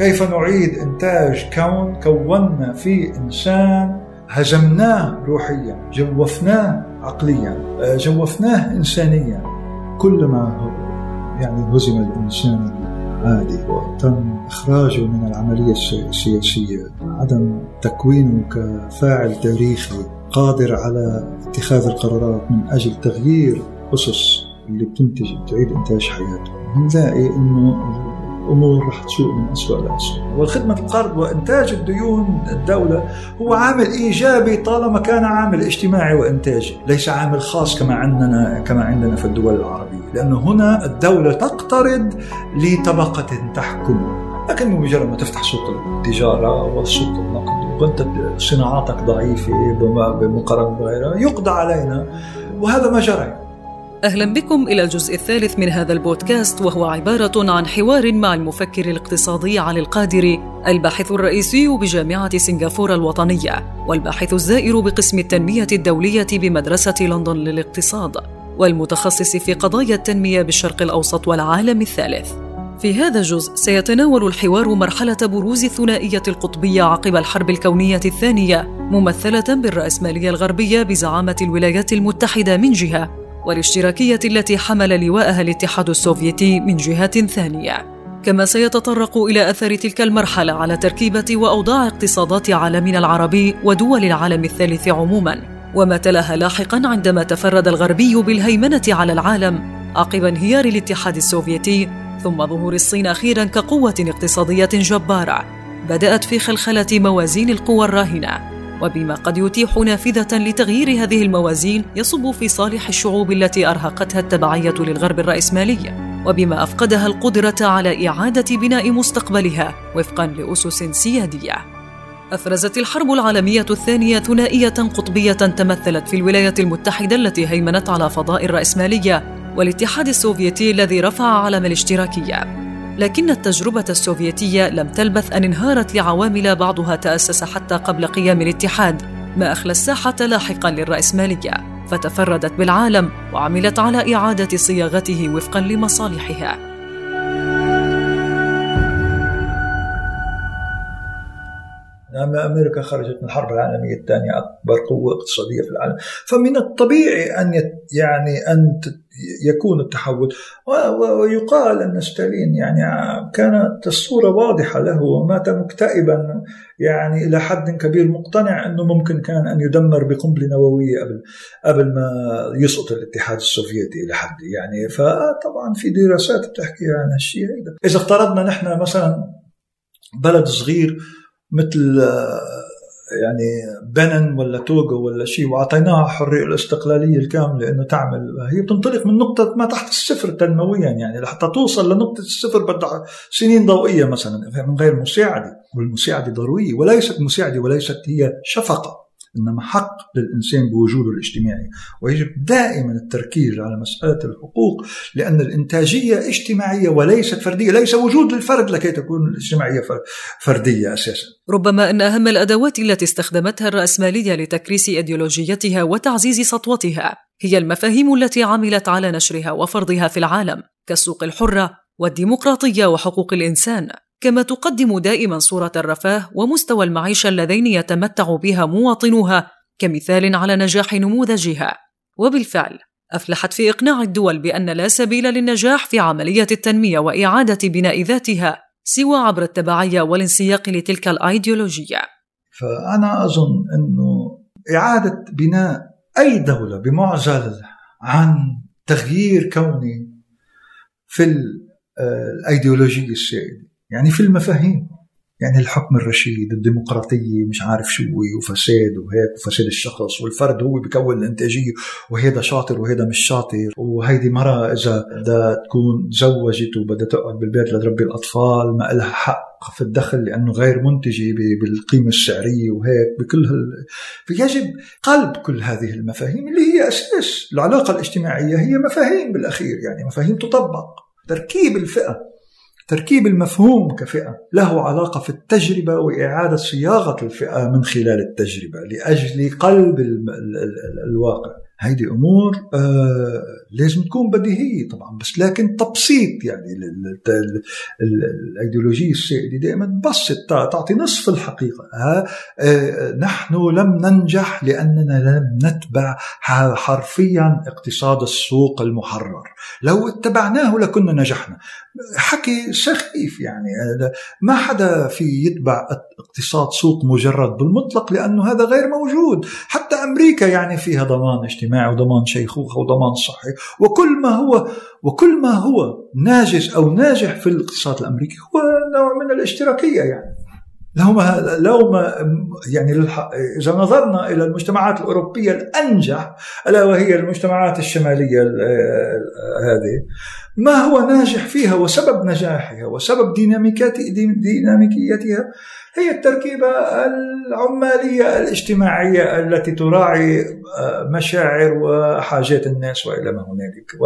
كيف نعيد إنتاج كون كوننا فيه إنسان هزمناه روحيا، جوفناه عقليا، جوفناه إنسانيا. كلما يعني هزم الإنسان عادي وتم إخراجه من العملية السياسية، عدم تكوينه كفاعل تاريخي قادر على اتخاذ القرارات من أجل تغيير أسس اللي بتنتج تعيد إنتاج حياته، بنلاقي إنه الأمور رح تسوء من أسوأ لأسوأ. والخدمة القرض وإنتاج الديون الدولة هو عامل إيجابي طالما كان عامل اجتماعي وإنتاجي، ليس عامل خاص كما عندنا في الدول العربية، لأن هنا الدولة تقترض لطبقة تحكم، لكن مجرد ما تفتح سوق التجارة وسوق النقد وأنت صناعاتك ضعيفة بمقارنة بغيرها يقضى علينا، وهذا ما جرى. أهلا بكم إلى الجزء الثالث من هذا البودكاست، وهو عبارة عن حوار مع المفكر الاقتصادي علي القادري، الباحث الرئيسي بجامعة سنغافورة الوطنية والباحث الزائر بقسم التنمية الدولية بمدرسة لندن للاقتصاد، والمتخصص في قضايا التنمية بالشرق الأوسط والعالم الثالث. في هذا الجزء سيتناول الحوار مرحلة بروز الثنائية القطبية عقب الحرب الكونية الثانية، ممثلة بالرأسمالية الغربية بزعامة الولايات المتحدة من جهة، والاشتراكية التي حمل لواءها الاتحاد السوفيتي من جهة ثانية. كما سيتطرق إلى أثر تلك المرحلة على تركيبة وأوضاع اقتصادات عالمنا العربي ودول العالم الثالث عموماً، وما تلاها لاحقاً عندما تفرد الغربي بالهيمنة على العالم عقب انهيار الاتحاد السوفيتي، ثم ظهور الصين أخيراً كقوة اقتصادية جبارة بدأت في خلخلة موازين القوى الراهنة، وبما قد يتيح نافذة لتغيير هذه الموازين يصب في صالح الشعوب التي أرهقتها التبعية للغرب الرأسمالية، وبما أفقدها القدرة على إعادة بناء مستقبلها وفقاً لأسس سيادية. أفرزت الحرب العالمية الثانية ثنائية قطبية تمثلت في الولايات المتحدة التي هيمنت على فضاء الرأسمالية، والاتحاد السوفيتي الذي رفع علم الاشتراكية. لكن التجربة السوفيتية لم تلبث أن انهارت لعوامل بعضها تأسس حتى قبل قيام الاتحاد، ما أخلى الساحة لاحقاً للرأسمالية، فتفردت بالعالم وعملت على إعادة صياغته وفقاً لمصالحها. لما أمريكا خرجت من الحرب العالمية الثانية أكبر قوة اقتصادية في العالم، فمن الطبيعي أن يكون التحول، ويقال أن ستالين كانت الصورة واضحة له، ومات مكتئبا إلى حد كبير، مقتنع أنه ممكن كان أن يدمر بقنبلة نووية قبل ما يسقط الاتحاد السوفيتي إلى حد فطبعا في دراسات بتحكي عن هالشيء. إذا افترضنا نحن مثلا بلد صغير مثل بنن ولا توغو ولا شيء، وعطيناها حرية الاستقلالية الكاملة إنه تعمل، هي بتنطلق من نقطة ما تحت الصفر تنمويا، لحتى توصل لنقطة الصفر بدها سنين ضوئية مثلا من غير مساعدة، والمساعدة ضرورية وليست مساعدة، وليست هي شفقة، إنما حق للإنسان بوجوده الاجتماعي. ويجب دائما التركيز على مسألة الحقوق، لأن الإنتاجية اجتماعية وليست فردية، ليس وجود الفرد لكي تكون الاجتماعية فردية أساسا. ربما أن أهم الأدوات التي استخدمتها الرأسمالية لتكريس إيديولوجيتها وتعزيز سطوتها هي المفاهيم التي عملت على نشرها وفرضها في العالم، كالسوق الحرة والديمقراطية وحقوق الإنسان، كما تقدم دائما صورة الرفاه ومستوى المعيشة اللذين يتمتع بها مواطنوها كمثال على نجاح نموذجها. وبالفعل أفلحت في إقناع الدول بأن لا سبيل للنجاح في عملية التنمية وإعادة بناء ذاتها سوى عبر التبعية والانسياق لتلك الأيديولوجية. فأنا أظن أنه إعادة بناء أي دولة بمعزل عن تغيير كوني في الأيديولوجية السائدة، في المفاهيم، الحكم الرشيد، الديمقراطية، مش عارف شو، وفساد وهيك، وفساد الشخص والفرد هو بيكون الانتاجية، وهيدا شاطر وهيدا مش شاطر، وهيدي مرة إذا بدها تكون تزوجت وبدها تقعد بالبيت لتربي الأطفال ما إلها حق في الدخل لأنه غير منتجة بالقيمة السعرية وهيك بكل فيجب قلب كل هذه المفاهيم اللي هي أساس العلاقة الاجتماعية، هي مفاهيم بالأخير، مفاهيم تطبق. تركيب الفئة، تركيب المفهوم كفئة له علاقة في التجربة وإعادة صياغة الفئة من خلال التجربة لأجل قلب الواقع. هيدي امور لازم تكون بديهيه طبعا، بس لكن تبسيط يعني الايديولوجيه السائده دائما تبسط، تعطي نصف الحقيقه. نحن لم ننجح لاننا لم نتبع حرفيا اقتصاد السوق المحرر، لو اتبعناه لكنا نجحنا. حكي سخيف يعني، ما حدا في يتبع اقتصاد سوق مجرد بالمطلق لانه هذا غير موجود. حتى امريكا يعني فيها ضمان اجتماعي وضمان شيخوخة وضمان صحي، وكل ما هو ناجز أو ناجح في الاقتصاد الأمريكي هو نوع من الاشتراكية يعني. لو ما يعني إذا نظرنا إلى المجتمعات الأوروبية الأنجح، ألا وهي المجتمعات الشمالية هذه، ما هو ناجح فيها وسبب نجاحها وسبب ديناميكيتها هي التركيبة العمالية الاجتماعية التي تراعي مشاعر وحاجات الناس وإلى ما هنالك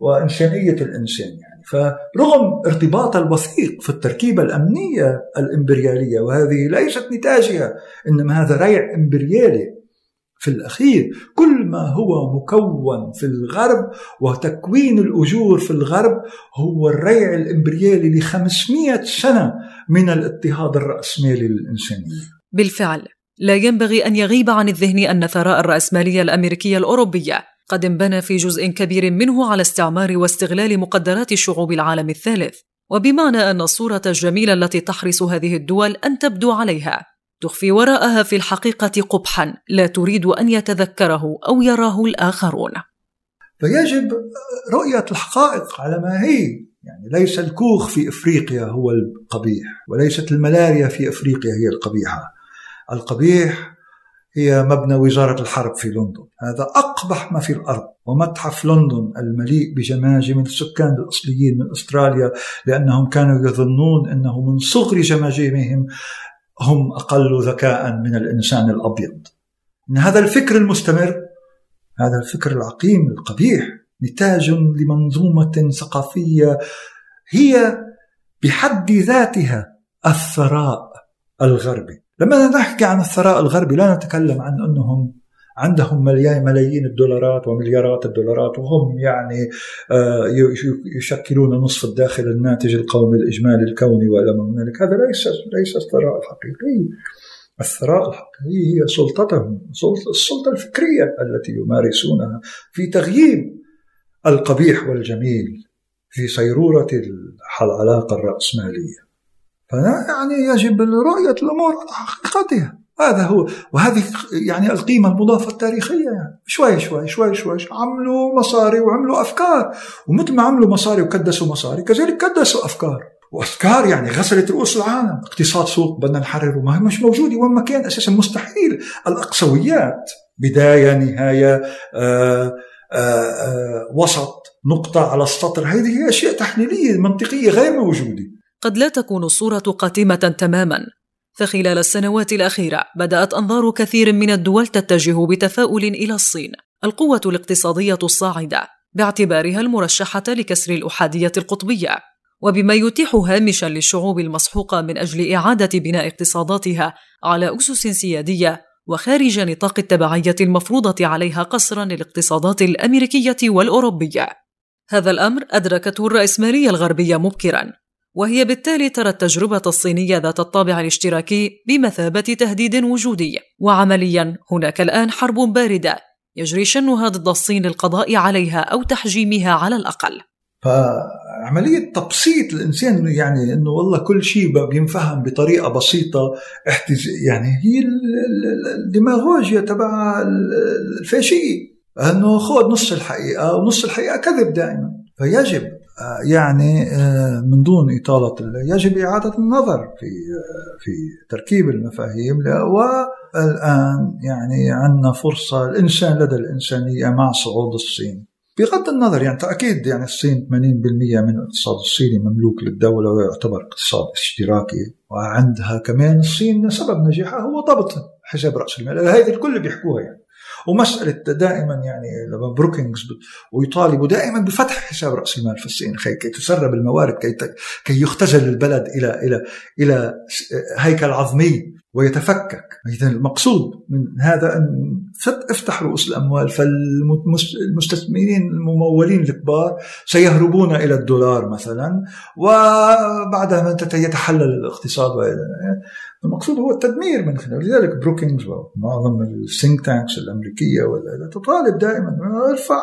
وإنسانية الإنسان يعني. فرغم ارتباط الوثيق في التركيبة الأمنية الإمبريالية، وهذه ليست نتاجها إنما هذا ريع إمبريالي في الأخير، كل ما هو مكون في الغرب وتكوين الأجور في الغرب هو الريع الإمبريالي ل500 سنة من الاضطهاد الرأسمالي للإنسانية. بالفعل لا ينبغي أن يغيب عن الذهن أن ثراء الرأسمالية الأمريكية الأوروبية قد انبنى في جزء كبير منه على استعمار واستغلال مقدرات شعوب العالم الثالث، وبمعنى أن الصورة الجميلة التي تحرص هذه الدول أن تبدو عليها تخفي وراءها في الحقيقة قبحاً لا تريد أن يتذكره أو يراه الآخرون. فيجب رؤية الحقائق على ما هي يعني. ليس الكوخ في إفريقيا هو القبيح، وليست الملاريا في إفريقيا هي القبيحة. القبيح هي مبنى وزارة الحرب في لندن، هذا أقبح ما في الأرض. ومتحف لندن المليء بجماجم السكان الأصليين من أستراليا، لأنهم كانوا يظنون أنه من صغر جماجمهم هم أقل ذكاء من الإنسان الأبيض. إن هذا الفكر المستمر، هذا الفكر العقيم القبيح، نتاج لمنظومة ثقافية هي بحد ذاتها الثراء الغربي. لما نحكي عن الثراء الغربي لا نتكلم عن أنهم عندهم ملايين الدولارات ومليارات الدولارات وهم يعني يشكلون نصف الداخل الناتج القومي الإجمالي الكوني وإلى ما هنالك. هذا ليس الثراء الحقيقي. الثراء الحقيقي هي سلطتهم، السلطة الفكرية التي يمارسونها في تغييب القبيح والجميل في صيرورة العلاقة الرأسمالية. يعني يجب رؤية الأمور على حقيقتها، هذا هو. وهذه يعني القيمة المضافة التاريخية يعني. شوي شوي شوي شوي عملوا مصاري وعملوا أفكار، ومثل ما عملوا مصاري وكدسوا مصاري كذلك كدسوا أفكار وأفكار يعني. غسلت رؤوس العالم، اقتصاد سوق بدنا نحرره، ما هي مش موجودة وما كان أساسا مستحيل. الأقصويات بداية نهاية وسط نقطة على السطر، هذه هي أشياء تحليلية منطقية غير موجودة. قد لا تكون الصورة قاتمة تماما، فخلال السنوات الأخيرة بدأت أنظار كثير من الدول تتجه بتفاؤل إلى الصين، القوة الاقتصادية الصاعدة باعتبارها المرشحة لكسر الأحادية القطبية، وبما يتيح هامشا للشعوب المسحوقة من أجل إعادة بناء اقتصاداتها على أسس سيادية وخارج نطاق التبعية المفروضة عليها قصرا للاقتصادات الأمريكية والأوروبية. هذا الأمر أدركته الرأسمالية الغربية مبكرا، وهي بالتالي ترى التجربة الصينية ذات الطابع الاشتراكي بمثابة تهديد وجودي، وعمليا هناك الآن حرب باردة يجري شنها ضد الصين للقضاء عليها أو تحجيمها على الأقل. فعملية تبسيط الإنسان يعني أنه والله كل شيء بينفهم بطريقة بسيطة يعني هي الديماغوجيا تبع الفاشية، أنه خذ نص الحقيقة ونص الحقيقة كذب دائما. فيجب يعني من دون إطالة يجب إعادة النظر في تركيب المفاهيم. والآن يعني عندنا فرصة الإنسان لدى الإنسانية مع صعود الصين، بغض النظر يعني تأكيد يعني الصين 80% من الاقتصاد الصيني مملوك للدولة ويعتبر اقتصاد اشتراكي، وعندها كمان الصين سبب نجاحها هو ضبط حساب رأس المال. هذه الكل بيحكوها يعني. ومسألة دائما يعني لما بروكينجز ويطالبوا دائما بفتح حساب رأس المال في الصين كي تسرب الموارد، كي يختزل البلد إلى هيكل عظمي ويتفكك. إذن المقصود من هذا أن افتح رؤوس الأموال، فالمستثمرين الممولين الكبار سيهربون إلى الدولار مثلا، وبعدها من يتحلل الاقتصاد. المقصود هو التدمير من خلال. لذلك بروكينجز ومعظم السينك تانكس الأمريكية تطالب دائما ارفع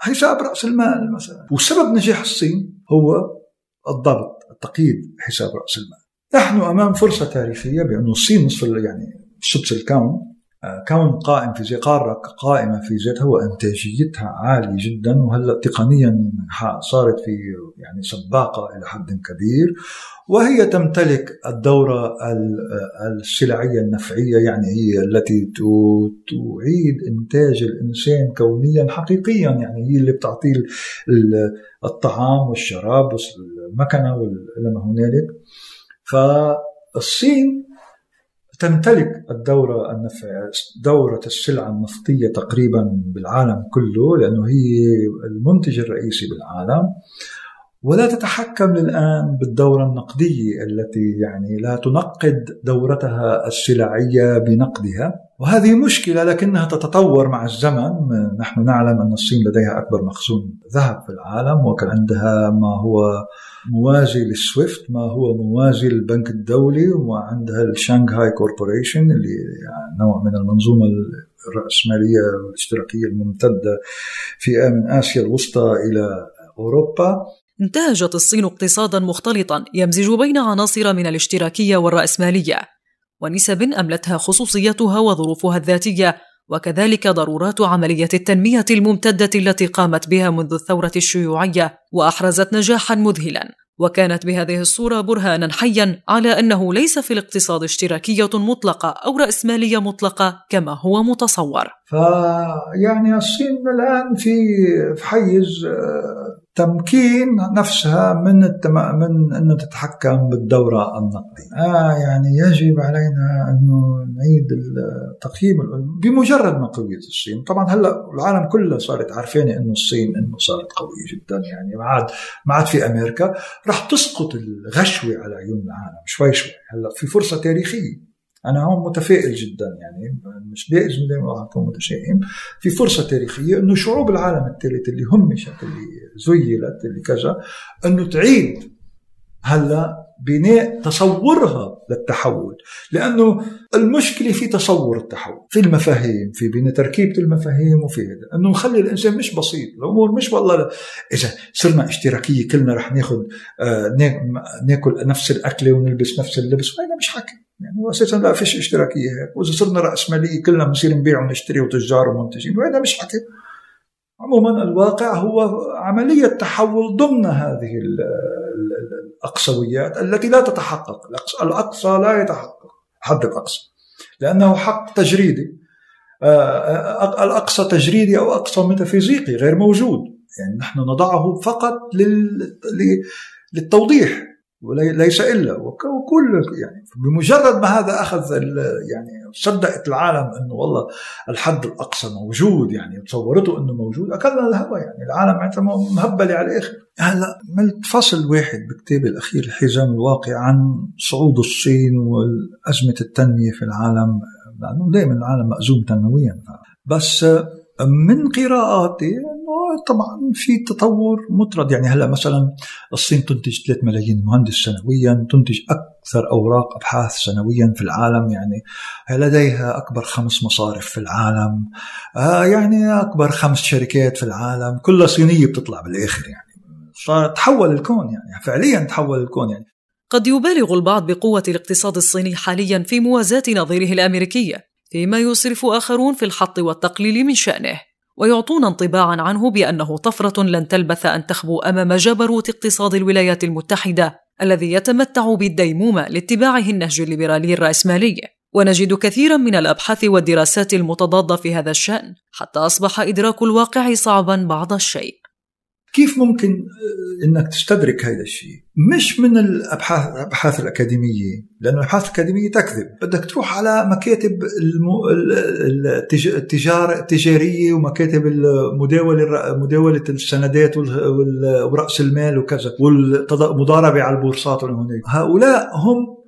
حساب رأس المال مثلا. وسبب نجاح الصين هو الضبط، التقييد حساب رأس المال. نحن أمام فرصة تاريخية بأن الصين سدس الكون، كون قائم في ذات، قارة قائمة في ذاتها وإنتاجيتها عالية جدا، وهلا تقنيا صارت في يعني سباقة إلى حد كبير، وهي تمتلك الدورة السلعية النفعية، يعني هي التي تعيد إنتاج الإنسان كونيا حقيقيا، يعني هي اللي بتعطي الطعام والشراب والمكنة وما هنالك. فالصين تمتلك الدورة النفعية، دورة السلعة النفطية تقريبا بالعالم كله، لأنه هي المنتج الرئيسي بالعالم، ولا تتحكم الآن بالدورة النقدية التي يعني لا تنقد دورتها السلعية بنقدها. وهذه مشكلة لكنها تتطور مع الزمن. نحن نعلم أن الصين لديها أكبر مخزون ذهب في العالم، وكان عندها ما هو موازي للسويفت، ما هو موازي للبنك الدولي، وعندها الشانغهاي كوربوريشن اللي نوع من المنظومة الرأسمالية الاشتراكية الممتدة في من آسيا الوسطى إلى أوروبا. انتهجت الصين اقتصادا مختلطا يمزج بين عناصر من الاشتراكية والرأسمالية ونسب أملتها خصوصيتها وظروفها الذاتية، وكذلك ضرورات عملية التنمية الممتدة التي قامت بها منذ الثورة الشيوعية، وأحرزت نجاحا مذهلا. وكانت بهذه الصورة برهانا حيا على أنه ليس في الاقتصاد اشتراكية مطلقة أو رأسمالية مطلقة كما هو متصور. فيعني الصين الآن في حيز تمكين نفسها من أن تتحكم بالدورة النقدية. يعني يجب علينا أنه نعيد التقييم بمجرد ما قوية الصين. طبعا هلأ العالم كله صارت عارفين أن الصين أنه صارت قوية جدا، يعني ما عاد في أمريكا راح تسقط الغشوة على عيون العالم شوي شوي. هلأ في فرصة تاريخية، أنا هم متفائل جدا، يعني مش بإذن الله أكون متشائم. في فرصة تاريخية إنه شعوب العالم الثالث اللي همشت، اللي زيلت، اللي كذا، إنه تعيد هلا بناء تصورها للتحول، لأنه المشكلة في تصور التحول، في المفاهيم، في بناء تركيبة المفاهيم، وفي هذا إنه نخلي الإنسان مش بسيط، الأمور مش والله لا. إذا صرنا اشتراكية كلنا رح ناخد ناكل نفس الأكل ونلبس نفس اللبس، وهذا مش حكي، يعني أساساً لا فيش اشتراكية هيك. وإذا صرنا رأسمالية كلنا بنصير نبيع ونشتري وتجار ومنتجين، وهذا مش حكي. عموماً الواقع هو عملية تحول ضمن هذه الأقصويات التي لا تتحقق. الأقصى لا يتحقق، حد الأقصى، لأنه حق تجريدي. الأقصى تجريدي أو أقصى ميتافيزيقي غير موجود، يعني نحن نضعه فقط للتوضيح وليس إلا. وكل يعني بمجرد ما هذا أخذ يعني صدقت العالم إنه والله الحد الأقصى موجود، يعني تصورته إنه موجود، أكلنا الهوى. يعني العالم مهبلة على الآخر. هلا ملت فصل واحد بكتابي الأخير، حزام الواقع، عن صعود الصين وأزمة التنمية في العالم، لأنه دائما العالم مأزوم تنمويا. بس من قراءاتي طبعا في تطور مطرد. يعني هلا مثلا الصين تنتج 3 ملايين مهندس سنويا، تنتج اكثر اوراق ابحاث سنويا في العالم، يعني لديها اكبر 5 مصارف في العالم، يعني اكبر 5 شركات في العالم، كلها صينيه بتطلع بالاخر. يعني فتحول الكون، يعني فعليا تحول الكون. يعني قد يبالغ البعض بقوه الاقتصاد الصيني حاليا في موازاه نظيره الامريكيه، فيما يصرف آخرون في الحط والتقليل من شأنه، ويعطون انطباعا عنه بأنه طفرة لن تلبث أن تخبو أمام جبروت اقتصاد الولايات المتحدة الذي يتمتع بالديمومة لاتباعه النهج الليبرالي الرأسمالي. ونجد كثيرا من الأبحاث والدراسات المتضادة في هذا الشأن، حتى أصبح إدراك الواقع صعبا بعض الشيء. كيف ممكن انك تستدرك هذا الشيء؟ مش من الابحاث الاكاديميه، لانه الابحاث الاكاديميه تكذب. بدك تروح على مكاتب التجاريه ومكاتب مداوله السندات وراس المال وكذا والمضاربه على البورصات وهناك. هؤلاء هم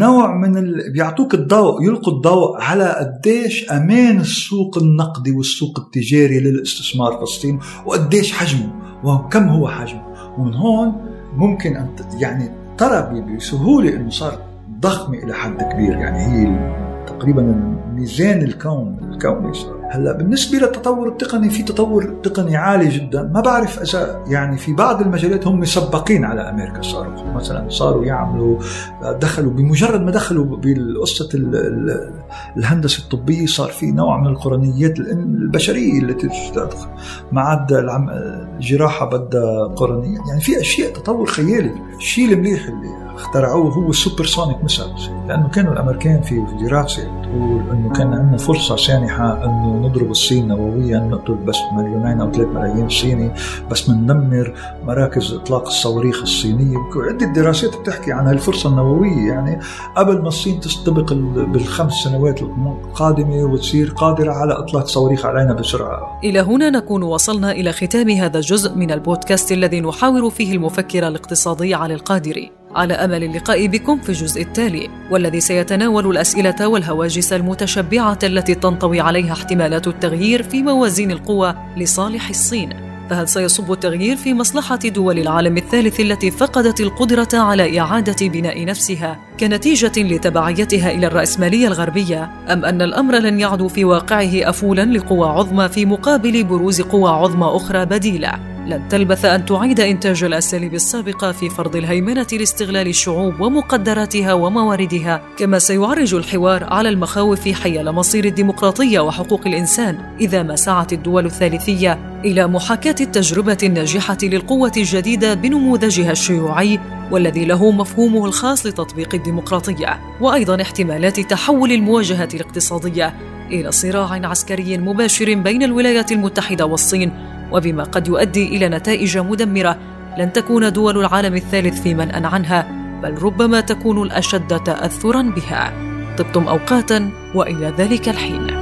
نوع من بيعطوك الضوء، يلقوا الضوء على قديش امان السوق النقدي والسوق التجاري للاستثمار في الصين وقديش حجمه وكم هو حجمه. ومن هون ممكن ان يعني ترى بسهوله انه صار ضخمه الى حد كبير، يعني هي تقريبا ميزان الكون صار. هلا بالنسبه للتطور التقني، في تطور تقني عالي جدا، ما بعرف اذا يعني في بعض المجالات هم مسبقين على امريكا. صاروا مثلا يعملوا، دخلوا بمجرد ما دخلوا بالقصه الهندسه الطبيه صار في نوع من القرنيات البشريه التي تدخل، ما عاد الجراحه بدها قرنيات. يعني في اشياء تطور خيالي. الشيء المليح اللي اخترعوه هو السوبر سونيك مثلا، لانه كانوا الامريكان في دراسه بتقول انه كان عندنا فرصه سانحه انه نضرب الصين نوويا، نقتل بس 2 مليون أو 3 مليون صيني، بس بندمر مراكز اطلاق الصواريخ الصينيه. وعده دراسات بتحكي عن هالفرصه النوويه، يعني قبل ما الصين تستبق بال5 سنوات القادمه وتصير قادره على اطلاق صواريخ علينا بسرعه. الى هنا نكون وصلنا الى ختام هذا الجزء من البودكاست الذي نحاور فيه المفكر الاقتصادي علي القادري، على أمل اللقاء بكم في الجزء التالي، والذي سيتناول الأسئلة والهواجس المتشبعة التي تنطوي عليها احتمالات التغيير في موازين القوى لصالح الصين. فهل سيصب التغيير في مصلحة دول العالم الثالث التي فقدت القدرة على إعادة بناء نفسها كنتيجة لتبعيتها إلى الرأسمالية الغربية، أم أن الأمر لن يعدو في واقعه أفولا لقوى عظمى في مقابل بروز قوى عظمى أخرى بديلة؟ لن تلبث أن تعيد إنتاج الأساليب السابقة في فرض الهيمنة لاستغلال الشعوب ومقدراتها ومواردها، كما سيعرج الحوار على المخاوف حيال مصير الديمقراطية وحقوق الإنسان إذا ما سعت الدول الثالثية إلى محاكاة التجربة الناجحة للقوة الجديدة بنموذجها الشيوعي والذي له مفهومه الخاص لتطبيق الديمقراطية، وأيضاً احتمالات تحول المواجهة الاقتصادية إلى صراع عسكري مباشر بين الولايات المتحدة والصين، وبما قد يؤدي إلى نتائج مدمرة لن تكون دول العالم الثالث في منأى عنها، بل ربما تكون الأشد تأثراً بها. طبتم أوقاتاً وإلى ذلك الحين.